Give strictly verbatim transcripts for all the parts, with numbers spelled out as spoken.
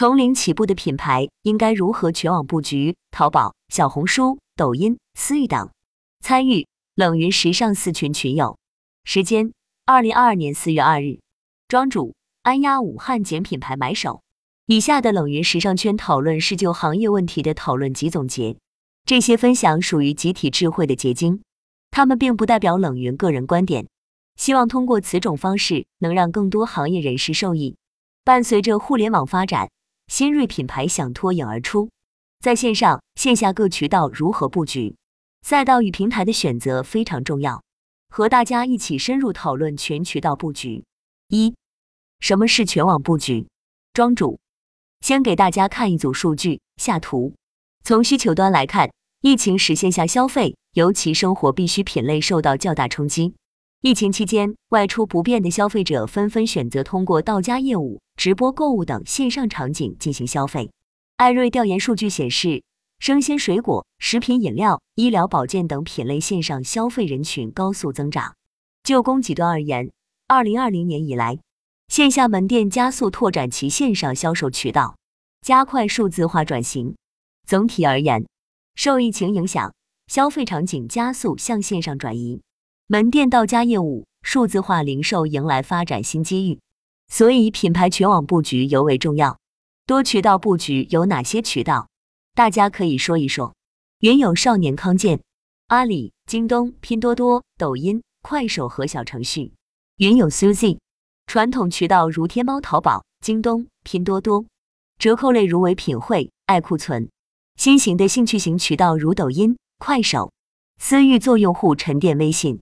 从零起步的品牌应该如何全网布局？淘宝、小红书、抖音、私域等。参与：冷云时尚四群群友。时间：二零二二年四月二日。庄主：安压武汉简品牌买手。以下的冷云时尚圈讨论是就行业问题的讨论及总结，这些分享属于集体智慧的结晶，他们并不代表冷云个人观点。希望通过此种方式能让更多行业人士受益。伴随着互联网发展，新锐品牌想脱颖而出，在线上线下各渠道如何布局，赛道与平台的选择非常重要。和大家一起深入讨论全渠道布局。一、什么是全网布局？庄主先给大家看一组数据，下图。从需求端来看，疫情使线下消费，尤其生活必需品类受到较大冲击。疫情期间，外出不便的消费者纷纷选择通过到家业务、直播购物等线上场景进行消费。艾瑞调研数据显示，生鲜水果、食品饮料、医疗保健等品类线上消费人群高速增长。就供给端而言，二零二零年以来，线下门店加速拓展其线上销售渠道，加快数字化转型。总体而言，受疫情影响，消费场景加速向线上转移。门店到家业务、数字化零售迎来发展新机遇，所以品牌全网布局尤为重要。多渠道布局有哪些渠道？大家可以说一说。原有少年康健、阿里、京东、拼多多、抖音、快手和小程序。原有 Suzy， 传统渠道如天猫、淘宝、京东、拼多多，折扣类如唯品会、爱库存，新型的兴趣型渠道如抖音、快手，私域做用户沉淀微信。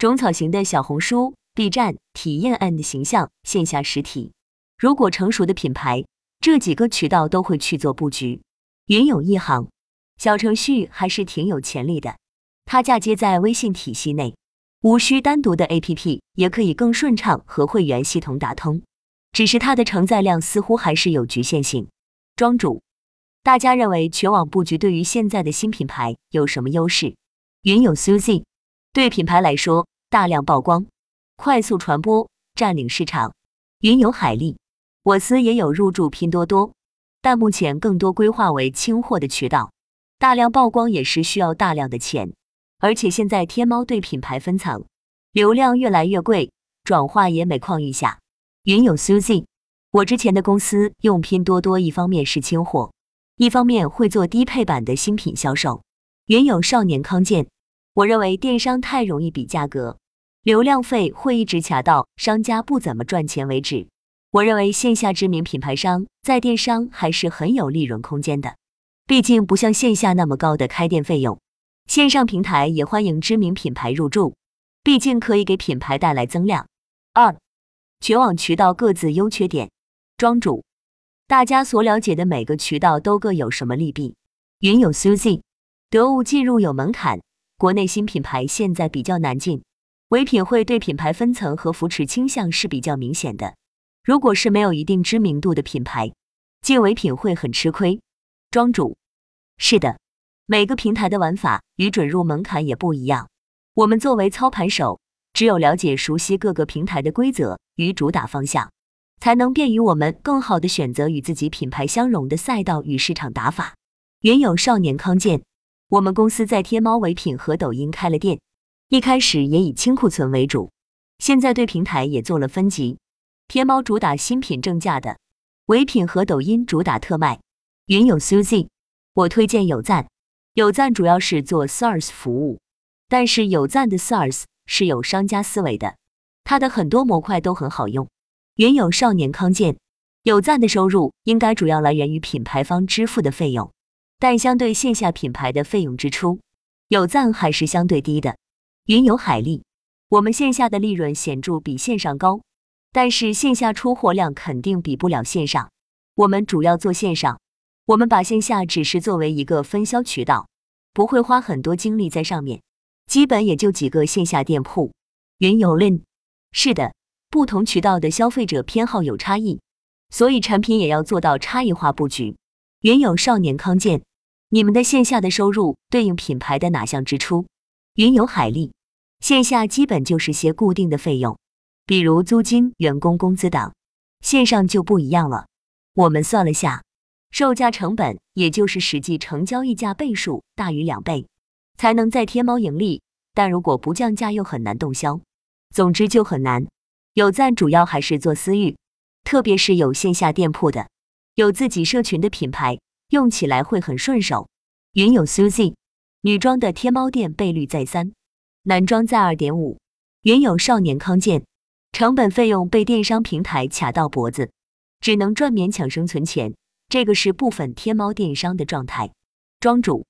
种草型的小红书、B 站，体验 and 形象，线下实体。如果成熟的品牌，这几个渠道都会去做布局。云有一行，小程序还是挺有潜力的，它嫁接在微信体系内，无需单独的 A P P， 也可以更顺畅和会员系统打通。只是它的承载量似乎还是有局限性。庄主，大家认为全网布局对于现在的新品牌有什么优势？云有 Suzy。对品牌来说，大量曝光，快速传播，占领市场。云有海力，我司也有入驻拼多多，但目前更多规划为清货的渠道。大量曝光也是需要大量的钱，而且现在天猫对品牌分层，流量越来越贵，转化也每况愈下。云有 Suzy， 我之前的公司用拼多多，一方面是清货，一方面会做低配版的新品销售。云有少年康健。我认为电商太容易比价格，流量费会一直卡到商家不怎么赚钱为止。我认为线下知名品牌商在电商还是很有利润空间的，毕竟不像线下那么高的开店费用。线上平台也欢迎知名品牌入驻，毕竟可以给品牌带来增量。二、全网渠道各自优缺点。庄主，大家所了解的每个渠道都各有什么利弊？云有 Suzy， 得物进入有门槛。国内新品牌现在比较难进，唯品会对品牌分层和扶持倾向是比较明显的。如果是没有一定知名度的品牌，进唯品会很吃亏。庄主，是的，每个平台的玩法与准入门槛也不一样。我们作为操盘手，只有了解熟悉各个平台的规则与主打方向，才能便于我们更好地选择与自己品牌相容的赛道与市场打法。原有少年康健。我们公司在天猫、唯品和抖音开了店，一开始也以清库存为主，现在对平台也做了分级，天猫主打新品正价的，唯品和抖音主打特卖。云有 Suzy， 我推荐有赞，有赞主要是做 SaaS 服务，但是有赞的 SaaS 是有商家思维的，它的很多模块都很好用。云有少年康健，有赞的收入应该主要来源于品牌方支付的费用。但相对线下品牌的费用支出，有赞还是相对低的。云有海力，我们线下的利润显著比线上高，但是线下出货量肯定比不了线上。我们主要做线上，我们把线下只是作为一个分销渠道，不会花很多精力在上面，基本也就几个线下店铺。云有 Lin， 是的，不同渠道的消费者偏好有差异，所以产品也要做到差异化布局。云有少年康健，你们的线下的收入对应品牌的哪项支出？云有海力，线下基本就是些固定的费用，比如租金、员工工资等，线上就不一样了。我们算了下，售价成本也就是实际成交溢价倍数大于两倍，才能在天猫盈利。但如果不降价又很难动销，总之就很难。有赞主要还是做私域，特别是有线下店铺的，有自己社群的品牌，用起来会很顺手。云有 Suzy， 女装的天猫店倍率在三，男装在 二点五。 云有少年康健，成本费用被电商平台卡到脖子，只能赚勉强生存钱，这个是部分天猫电商的状态。庄主，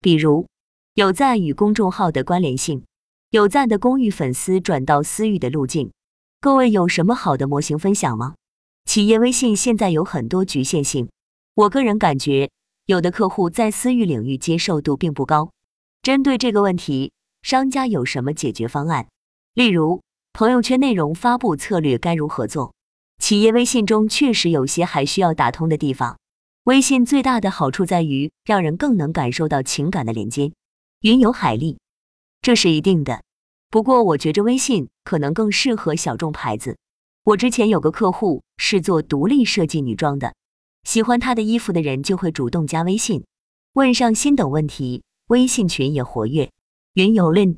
比如有赞与公众号的关联性，有赞的公域粉丝转到私域的路径，各位有什么好的模型分享吗？企业微信现在有很多局限性，我个人感觉有的客户在私域领域接受度并不高。针对这个问题，商家有什么解决方案？例如朋友圈内容发布策略该如何做？企业微信中确实有些还需要打通的地方。微信最大的好处在于让人更能感受到情感的连接。云有海力，这是一定的，不过我觉着微信可能更适合小众牌子。我之前有个客户是做独立设计女装的，喜欢她的衣服的人就会主动加微信，问上新等问题，微信群也活跃。云有论，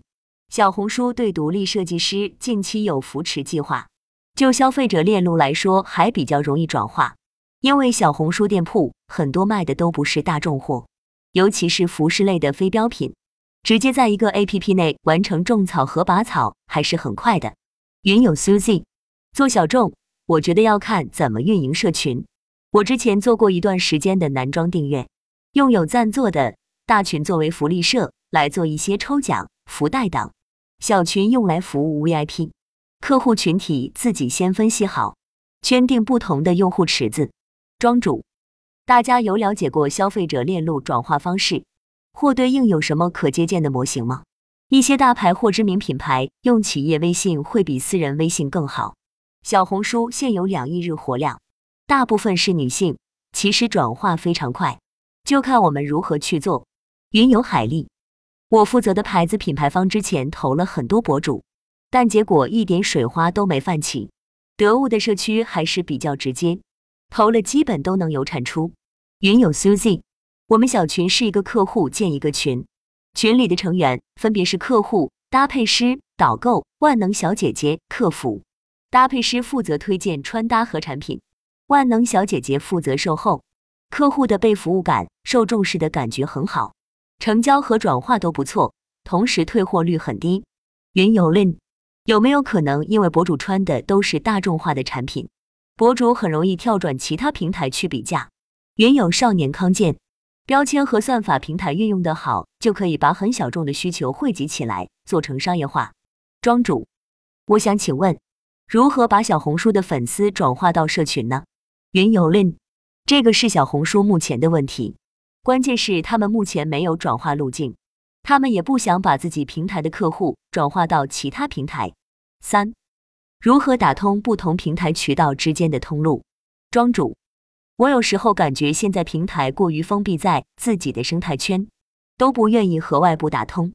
小红书对独立设计师近期有扶持计划，就消费者链路来说还比较容易转化，因为小红书店铺很多卖的都不是大众货，尤其是服饰类的非标品，直接在一个 A P P 内完成种草和拔草还是很快的。云有 Suzy， 做小众我觉得要看怎么运营社群。我之前做过一段时间的男装订阅，用有赞做的大群作为福利社来做一些抽奖、福袋等，小群用来服务 V I P 客户群体，自己先分析好，圈定不同的用户池子。庄主，大家有了解过消费者链路转化方式或对应有什么可借鉴的模型吗？一些大牌或知名品牌用企业微信会比私人微信更好。小红书现有两亿日活量，大部分是女性，其实转化非常快，就看我们如何去做。云有海力，我负责的牌子品牌方之前投了很多博主，但结果一点水花都没泛起。得物的社区还是比较直接，投了基本都能有产出。云有 Suzy， 我们小群是一个客户建一个群，群里的成员分别是客户、搭配师、导购、万能小姐姐、客服。搭配师负责推荐穿搭和产品，万能小姐姐负责售后。客户的被服务感、受重视的感觉很好，成交和转化都不错，同时退货率很低。云有论，有没有可能因为博主穿的都是大众化的产品，博主很容易跳转其他平台去比价？云有少年康健，标签和算法平台运用得好，就可以把很小众的需求汇集起来，做成商业化。庄主，我想请问如何把小红书的粉丝转化到社群呢？云有论，这个是小红书目前的问题，关键是他们目前没有转化路径，他们也不想把自己平台的客户转化到其他平台。三，如何打通不同平台渠道之间的通路？庄主，我有时候感觉现在平台过于封闭在自己的生态圈，都不愿意和外部打通。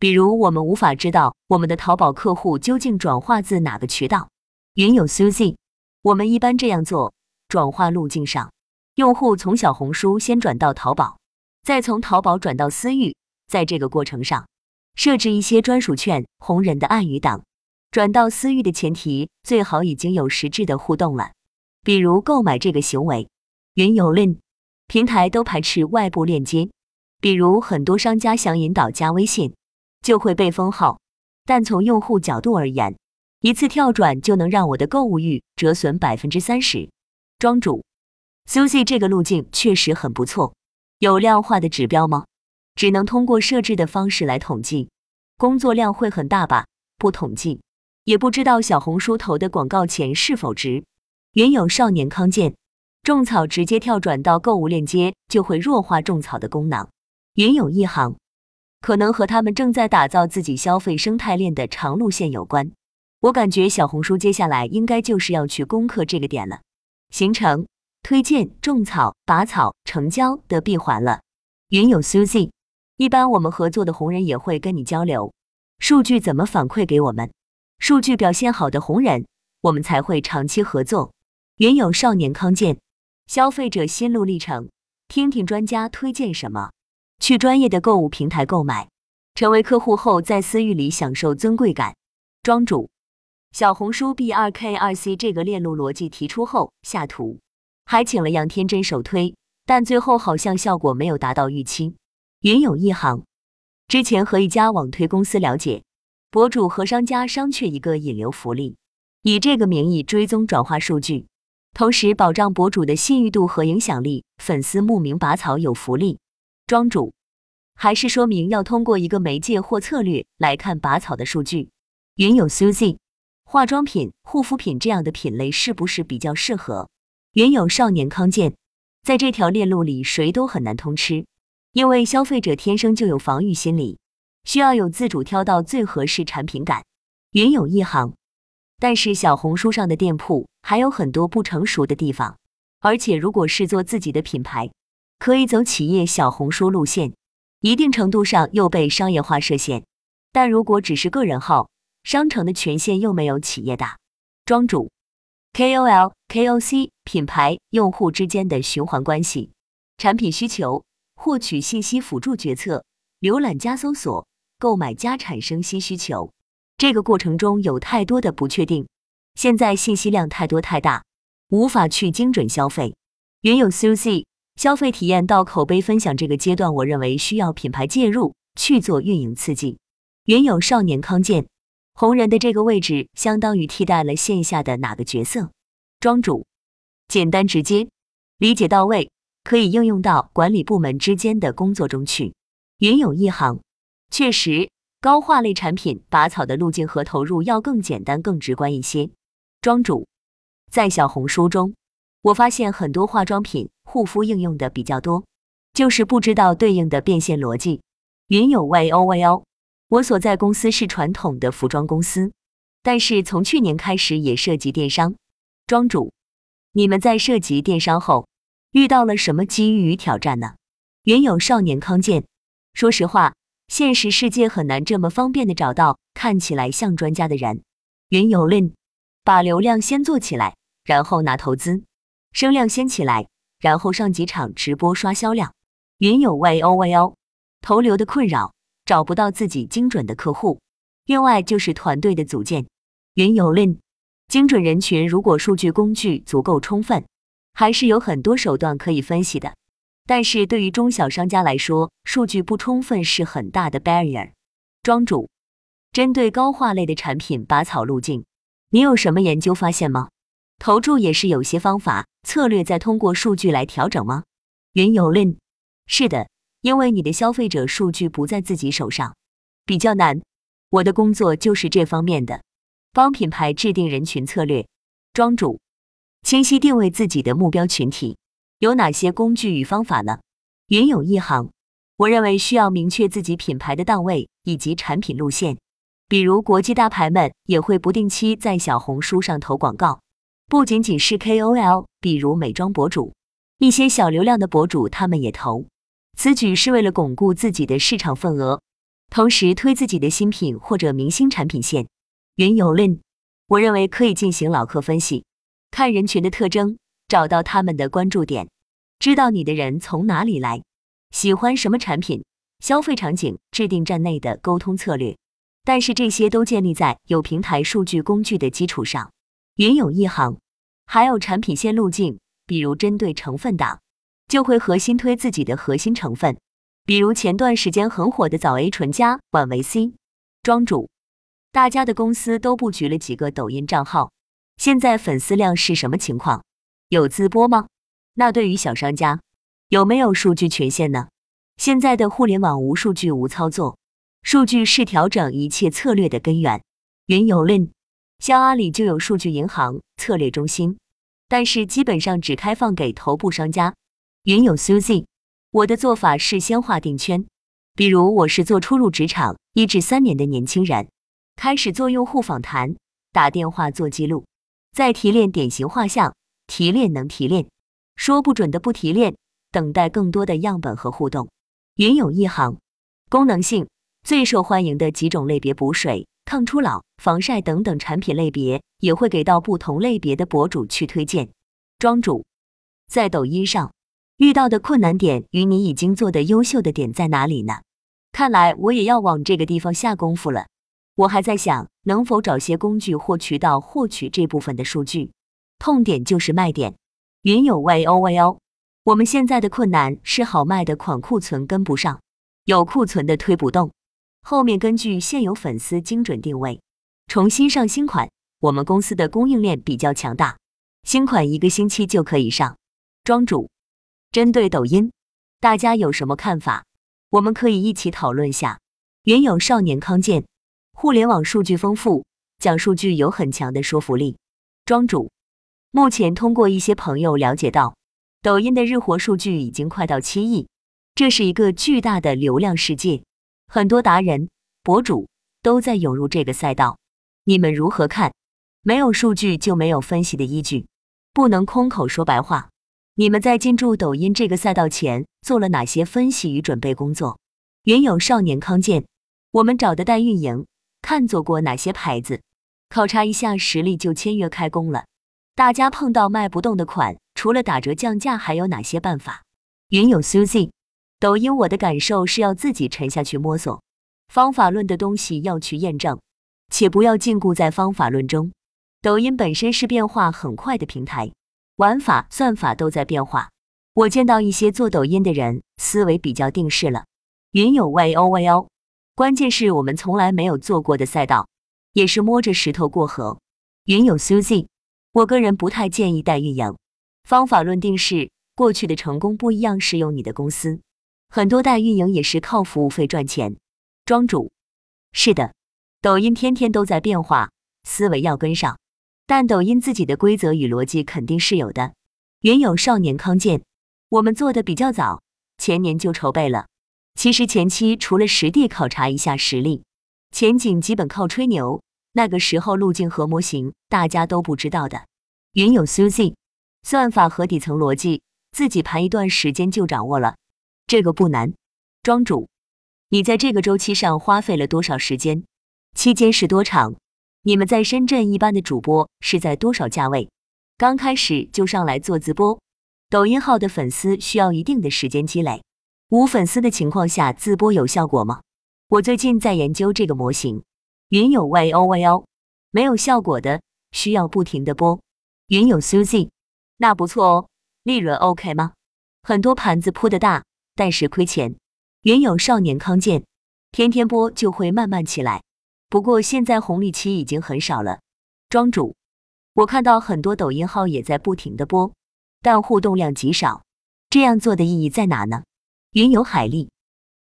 比如我们无法知道我们的淘宝客户究竟转化自哪个渠道。云有 Suzy， 我们一般这样做，转化路径上，用户从小红书先转到淘宝，再从淘宝转到私域，在这个过程上设置一些专属券、红人的暗语等。转到私域的前提最好已经有实质的互动了，比如购买这个行为。云有论，平台都排斥外部链接，比如很多商家想引导加微信就会被封号，但从用户角度而言，一次跳转就能让我的购物欲折损 百分之三十。 庄主， Suzy 这个路径确实很不错，有量化的指标吗？只能通过设置的方式来统计，工作量会很大吧？不统计也不知道小红书投的广告钱是否值。云有少年康健，种草直接跳转到购物链接就会弱化种草的功能。云有一行，可能和他们正在打造自己消费生态链的长路线有关，我感觉小红书接下来应该就是要去攻克这个点了，形成推荐、种草、拔草、成交的闭环了。云有 Suzy， 一般我们合作的红人也会跟你交流，数据怎么反馈给我们？数据表现好的红人，我们才会长期合作。云有少年康健，消费者心路历程，听听专家推荐什么，去专业的购物平台购买，成为客户后在私域里享受尊贵感。庄主，小红书 B 二 K 二 C 这个链路逻辑提出后下图，还请了杨天真首推，但最后好像效果没有达到预期。云有一行，之前和一家网推公司了解，博主和商家商榷一个引流福利，以这个名义追踪转化数据，同时保障博主的信誉度和影响力，粉丝慕名拔草有福利。庄主，还是说明要通过一个媒介或策略来看拔草的数据。云有 Suzy， 化妆品、护肤品这样的品类是不是比较适合？云有少年康健，在这条链路里谁都很难通吃，因为消费者天生就有防御心理，需要有自主挑到最合适产品感。云有一行，但是小红书上的店铺还有很多不成熟的地方，而且如果是做自己的品牌，可以走企业小红书路线，一定程度上又被商业化设限，但如果只是个人号，商城的权限又没有企业大。庄主， K O L、K O C 品牌用户之间的循环关系，产品需求，获取信息辅助决策，浏览加搜索，购买加产生新需求，这个过程中有太多的不确定，现在信息量太多太大，无法去精准消费。云有 Suzy， 消费体验到口碑分享这个阶段，我认为需要品牌介入去做运营刺激。云有少年康健，红人的这个位置相当于替代了线下的哪个角色？庄主，简单直接，理解到位，可以应用到管理部门之间的工作中去。云有一行，确实高化类产品拔草的路径和投入要更简单更直观一些。庄主，在小红书中我发现很多化妆品、护肤应用的比较多，就是不知道对应的变现逻辑。云有 Y O Y O， 我所在公司是传统的服装公司，但是从去年开始也涉及电商。庄主，你们在涉及电商后遇到了什么机遇与挑战呢？云有少年康健，说实话，现实世界很难这么方便的找到看起来像专家的人。云有 Lin， 把流量先做起来，然后拿投资，声量先起来，然后上几场直播刷销量。云有 Y O Y O， 投流的困扰，找不到自己精准的客户。另外就是团队的组建。云有 Lin， 精准人群如果数据工具足够充分，还是有很多手段可以分析的。但是对于中小商家来说，数据不充分是很大的 barrier。 庄主，针对高化类的产品拔草路径，你有什么研究发现吗？投注也是有些方法策略再通过数据来调整吗？云有 Lin， 是的，因为你的消费者数据不在自己手上，比较难，我的工作就是这方面的，帮品牌制定人群策略。庄主，清晰定位自己的目标群体有哪些工具与方法呢？云有一行，我认为需要明确自己品牌的档位以及产品路线，比如国际大牌们也会不定期在小红书上投广告，不仅仅是 K O L， 比如美妆博主，一些小流量的博主他们也投，此举是为了巩固自己的市场份额，同时推自己的新品或者明星产品线。云有 Lin， 我认为可以进行老客分析，看人群的特征，找到他们的关注点，知道你的人从哪里来，喜欢什么产品，消费场景，制定站内的沟通策略。但是这些都建立在有平台数据工具的基础上。云有一行，还有产品线路径，比如针对成分党，就会核心推自己的核心成分，比如前段时间很火的早 A 醇加晚维 C。 庄主，大家的公司都布局了几个抖音账号，现在粉丝量是什么情况？有自播吗？那对于小商家，有没有数据权限呢？现在的互联网无数据无操作，数据是调整一切策略的根源。云有 Lin， 像阿里就有数据银行、策略中心，但是基本上只开放给头部商家。云有 Suzy， 我的做法是先划定圈，比如我是做初入职场一至三年的年轻人，开始做用户访谈，打电话做记录，再提炼典型画像，提炼能提炼，说不准的不提炼，等待更多的样本和互动。云有一行，功能性最受欢迎的几种类别，补水、抗初老、防晒等等产品类别，也会给到不同类别的博主去推荐。庄主，在抖音上遇到的困难点与你已经做得优秀的点在哪里呢？看来我也要往这个地方下功夫了。我还在想能否找些工具或渠道获取这部分的数据。痛点就是卖点。云有 Y O Y O， 我们现在的困难是好卖的款库存跟不上，有库存的推不动。后面根据现有粉丝精准定位，重新上新款。我们公司的供应链比较强大，新款一个星期就可以上。庄主，针对抖音，大家有什么看法？我们可以一起讨论下。云有少年康健，互联网数据丰富，讲数据有很强的说服力。庄主，目前通过一些朋友了解到，抖音的日活数据已经快到七亿，这是一个巨大的流量世界，很多达人、博主都在涌入这个赛道，你们如何看？没有数据就没有分析的依据，不能空口说白话。你们在进驻抖音这个赛道前做了哪些分析与准备工作？云有少年康健，我们找的代运营，看做过哪些牌子，考察一下实力就签约开工了。大家碰到卖不动的款，除了打折降价还有哪些办法？云有 Suzy， 抖音我的感受是要自己沉下去摸索，方法论的东西要去验证，且不要禁锢在方法论中。抖音本身是变化很快的平台，玩法、算法都在变化。我见到一些做抖音的人，思维比较定式了。云有 Y O Y O， 关键是我们从来没有做过的赛道，也是摸着石头过河。云有 Suzy， 我个人不太建议代运营，方法论定式，过去的成功不一样适用你的公司。很多代运营也是靠服务费赚钱。庄主，是的，抖音天天都在变化，思维要跟上。但抖音自己的规则与逻辑肯定是有的。云有少年康健，我们做的比较早，前年就筹备了。其实前期除了实地考察一下实力，前景基本靠吹牛，那个时候路径和模型大家都不知道的。云有 Suzy， 算法和底层逻辑自己盘一段时间就掌握了，这个不难。庄主，你在这个周期上花费了多少时间？期间是多长？你们在深圳一般的主播是在多少价位？刚开始就上来做直播，抖音号的粉丝需要一定的时间积累，无粉丝的情况下自播有效果吗？我最近在研究这个模型。云有 Y O Y O， 没有效果的需要不停的播。云有 Suzy， 那不错哦，利润 OK 吗？很多盘子铺的大，但是亏钱。云有少年康健，天天播就会慢慢起来。不过现在红利期已经很少了。庄主，我看到很多抖音号也在不停的播，但互动量极少，这样做的意义在哪呢？云有海力，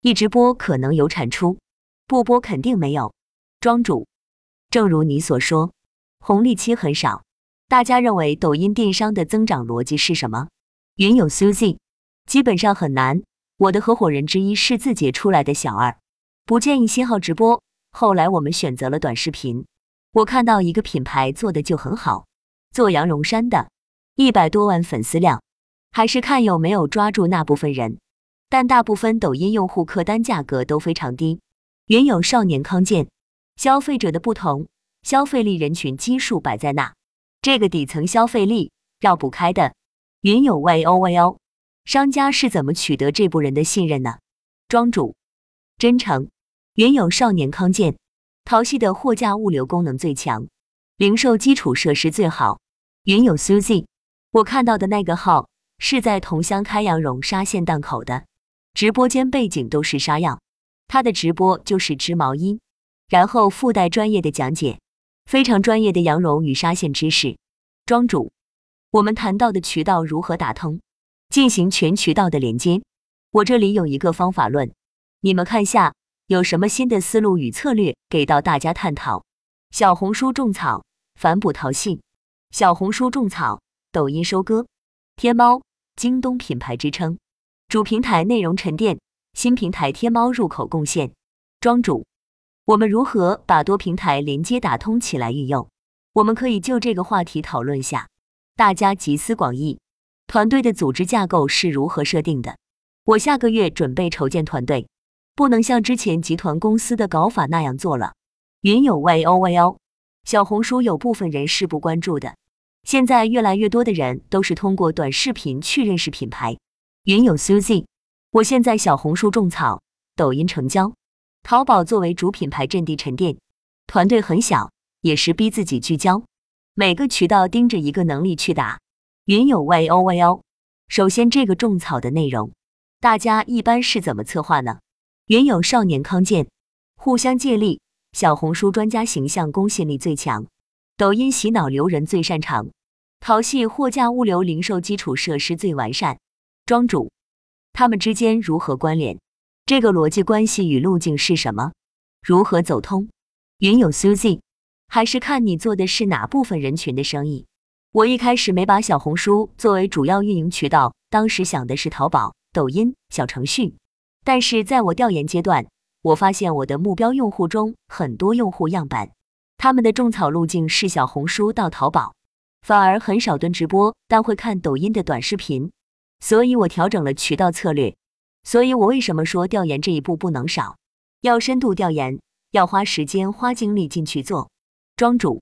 一直播可能有产出，不播肯定没有。庄主，正如你所说，红利期很少。大家认为抖音电商的增长逻辑是什么？云有 Suzy， 基本上很难。我的合伙人之一是字节出来的小二，不建议新号直播。后来我们选择了短视频，我看到一个品牌做的就很好，做羊绒衫的，一百多万粉丝量，还是看有没有抓住那部分人。但大部分抖音用户客单价格都非常低。云有少年康健，消费者的不同，消费力人群基数摆在那，这个底层消费力绕不开的。云有 Y O Y O， 商家是怎么取得这部分人的信任呢？庄主，真诚。云有少年康健，淘系的货架物流功能最强，零售基础设施最好。云有 Suzy， 我看到的那个号是在桐乡开羊绒纱线档口的，直播间背景都是纱样，他的直播就是织毛衣，然后附带专业的讲解，非常专业的羊绒与纱线知识。庄主，我们谈到的渠道如何打通，进行全渠道的连接，我这里有一个方法论，你们看下有什么新的思路与策略给到大家探讨。小红书种草，反哺淘系，小红书种草，抖音收割，天猫，京东品牌支撑，主平台内容沉淀，新平台天猫入口贡献。庄主，我们如何把多平台连接打通起来运用？我们可以就这个话题讨论下，大家集思广益。团队的组织架构是如何设定的？我下个月准备筹建团队，不能像之前集团公司的搞法那样做了。云有 Y O Y O， 小红书有部分人是不关注的，现在越来越多的人都是通过短视频去认识品牌。云有 Suzy， 我现在小红书种草，抖音成交，淘宝作为主品牌阵地沉淀，团队很小，也是逼自己聚焦，每个渠道盯着一个能力去打。云有 Y O Y O， 首先这个种草的内容，大家一般是怎么策划呢？云有少年康健，互相借力，小红书专家形象公信力最强，抖音洗脑留人最擅长，淘系货架物流零售基础设施最完善，庄主，他们之间如何关联？这个逻辑关系与路径是什么？如何走通？云有 Suzy， 还是看你做的是哪部分人群的生意。我一开始没把小红书作为主要运营渠道，当时想的是淘宝、抖音、小程序。但是在我调研阶段，我发现我的目标用户中很多用户样板，他们的种草路径是小红书到淘宝，反而很少蹲直播，但会看抖音的短视频。所以我调整了渠道策略。所以我为什么说调研这一步不能少，要深度调研，要花时间花精力进去做。庄主，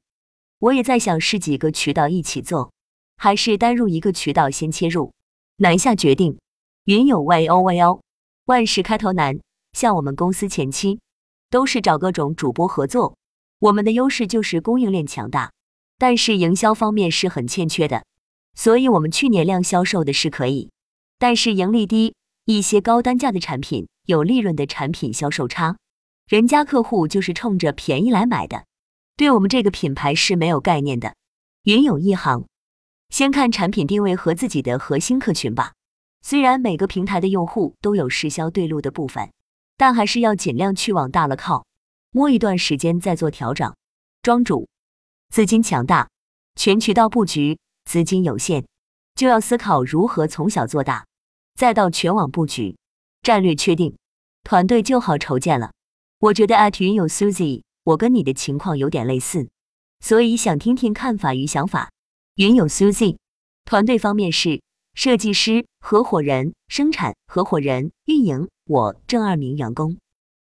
我也在想是几个渠道一起做，还是单入一个渠道先切入，难下决定。云有 Y O Y O，万事开头难，像我们公司前期都是找各种主播合作，我们的优势就是供应链强大，但是营销方面是很欠缺的，所以我们去年量销售的是可以，但是盈利低，一些高单价的产品、有利润的产品销售差，人家客户就是冲着便宜来买的，对我们这个品牌是没有概念的。云有一行，先看产品定位和自己的核心客群吧。虽然每个平台的用户都有实销对路的部分，但还是要尽量去往大了靠，摸一段时间再做调整。庄主，资金强大，全渠道布局，资金有限，就要思考如何从小做大，再到全网布局，战略确定，团队就好筹建了。我觉得 at 云有 Suzy， 我跟你的情况有点类似，所以想听听看法与想法。云有 Suzy， 团队方面是设计师、合伙人、生产、合伙人、运营，我正二名员工，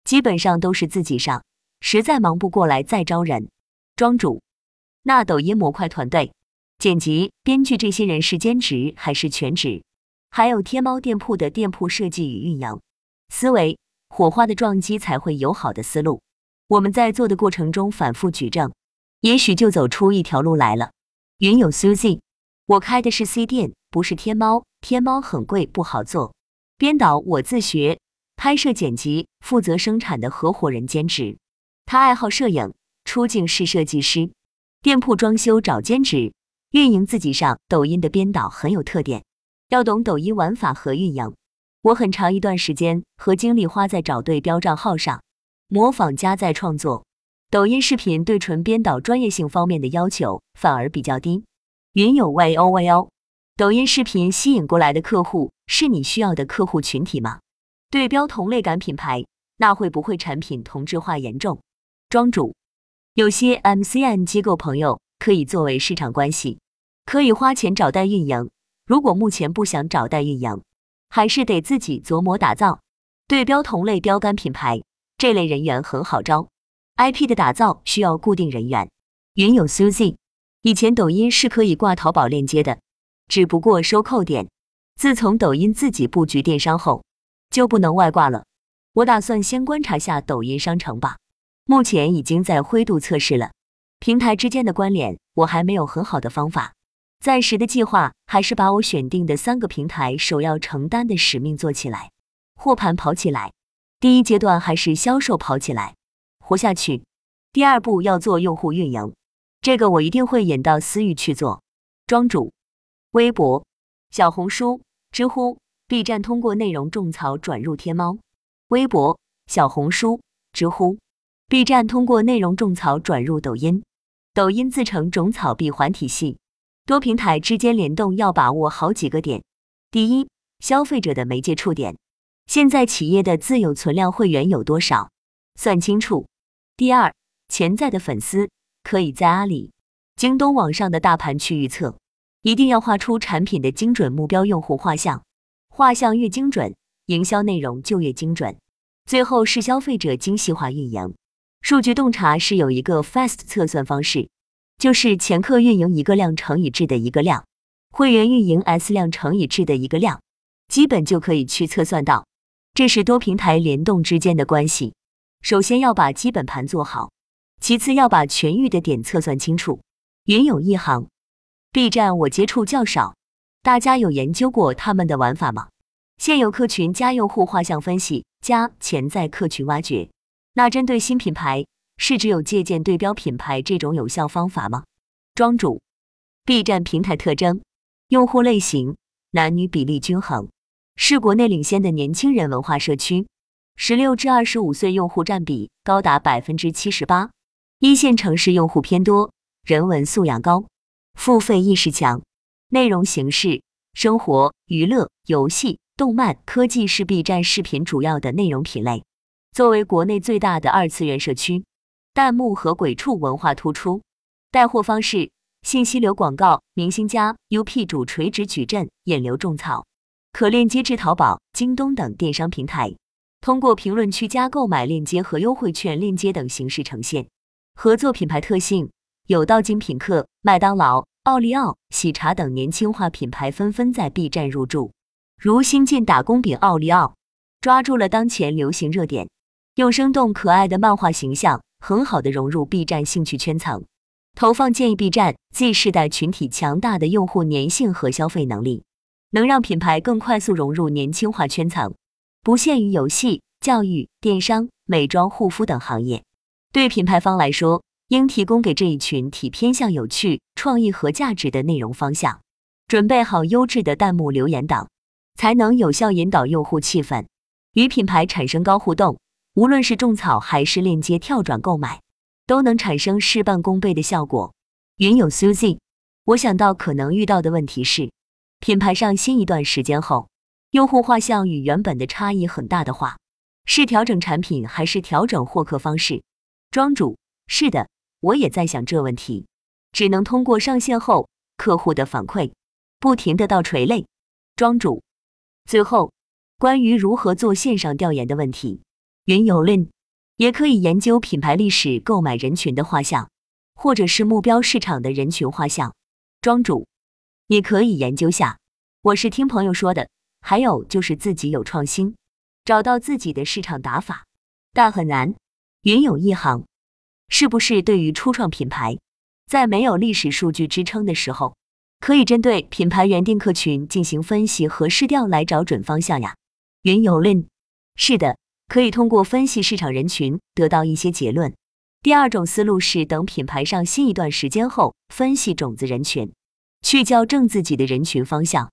基本上都是自己上，实在忙不过来再招人。庄主，那抖音模块团队，剪辑、编剧这些人是兼职还是全职？还有天猫店铺的店铺设计与运营，思维、火花的撞击才会有好的思路。我们在做的过程中反复举证，也许就走出一条路来了。云有 Suzy， 我开的是 C 店。不是天猫，天猫很贵不好做。编导我自学，拍摄剪辑负责生产的合伙人兼职，他爱好摄影，出镜是设计师，店铺装修找兼职，运营自己上。抖音的编导很有特点，要懂抖音玩法和运营。我很长一段时间和精力花在找对标账号上，模仿加在创作。抖音视频对纯编导专业性方面的要求反而比较低。云有 Y O Y O，抖音视频吸引过来的客户是你需要的客户群体吗？对标同类感品牌，那会不会产品同质化严重？庄主，有些 M C N 机构朋友可以作为市场关系，可以花钱找代运营，如果目前不想找代运营，还是得自己琢磨打造。对标同类标杆品牌，这类人员很好招， I P 的打造需要固定人员。云有 Suzy， 以前抖音是可以挂淘宝链接的，只不过收扣点，自从抖音自己布局电商后，就不能外挂了。我打算先观察下抖音商城吧，目前已经在灰度测试了，平台之间的关联我还没有很好的方法，暂时的计划还是把我选定的三个平台首要承担的使命做起来，货盘跑起来。第一阶段还是销售跑起来，活下去。第二步要做用户运营，这个我一定会引到私域去做。庄主，微博、小红书、知乎、B 站通过内容种草转入天猫。微博、小红书、知乎、B 站通过内容种草转入抖音。抖音自成种草闭环体系，多平台之间联动要把握好几个点。第一，消费者的媒介触点，现在企业的自有存量会员有多少，算清楚。第二，潜在的粉丝，可以在阿里、京东网上的大盘去预测。一定要画出产品的精准目标用户画像，画像越精准，营销内容就越精准。最后是消费者精细化运营，数据洞察是有一个 fast 测算方式，就是前客运营一个量乘以质的一个量，会员运营 S 量乘以质的一个量，基本就可以去测算到。这是多平台联动之间的关系。首先要把基本盘做好，其次要把全域的点测算清楚。云有一行 ，B 站我接触较少，大家有研究过他们的玩法吗？现有客群加用户画像分析加潜在客群挖掘。那针对新品牌，是只有借鉴对标品牌这种有效方法吗？庄主 ，B 站平台特征：用户类型，男女比例均衡，是国内领先的年轻人文化社区， 十六至二十五 岁用户占比高达 百分之七十八， 一线城市用户偏多，人文素养高，付费意识强，内容形式，生活、娱乐、游戏、动漫、科技是 B 站视频主要的内容品类。作为国内最大的二次元社区，弹幕和鬼畜文化突出，带货方式信息流广告、明星加 U P 主垂直矩阵、引流种草，可链接至淘宝、京东等电商平台，通过评论区加购买链接和优惠券链接等形式呈现。合作品牌特性有道精品客、麦当劳、奥利奥、喜茶等年轻化品牌纷纷在 B 站入驻，如新晋打工饼奥利奥，抓住了当前流行热点，用生动可爱的漫画形象，很好的融入 B 站兴趣圈层。投放建议 B 站 Z 世代群体强大的用户粘性和消费能力，能让品牌更快速融入年轻化圈层，不限于游戏、教育、电商、美妆、护肤等行业。对品牌方来说，应提供给这一群体偏向有趣、创意和价值的内容方向，准备好优质的弹幕留言档，才能有效引导用户气氛，与品牌产生高互动。无论是种草还是链接跳转购买，都能产生事半功倍的效果。云有 Suzy， 我想到可能遇到的问题是，品牌上新一段时间后，用户画像与原本的差异很大的话，是调整产品还是调整获客方式？庄主，是的，我也在想这问题，只能通过上线后客户的反馈，不停的倒垂泪。庄主，最后，关于如何做线上调研的问题。云有论也可以研究品牌历史购买人群的画像，或者是目标市场的人群画像。庄主，你可以研究下，我是听朋友说的。还有就是自己有创新，找到自己的市场打法，但很难。云有一行，是不是对于初创品牌，在没有历史数据支撑的时候，可以针对品牌原定客群进行分析和试调来找准方向呀？云有论，是的。可以通过分析市场人群得到一些结论。第二种思路是等品牌上新一段时间后，分析种子人群，去校正自己的人群方向，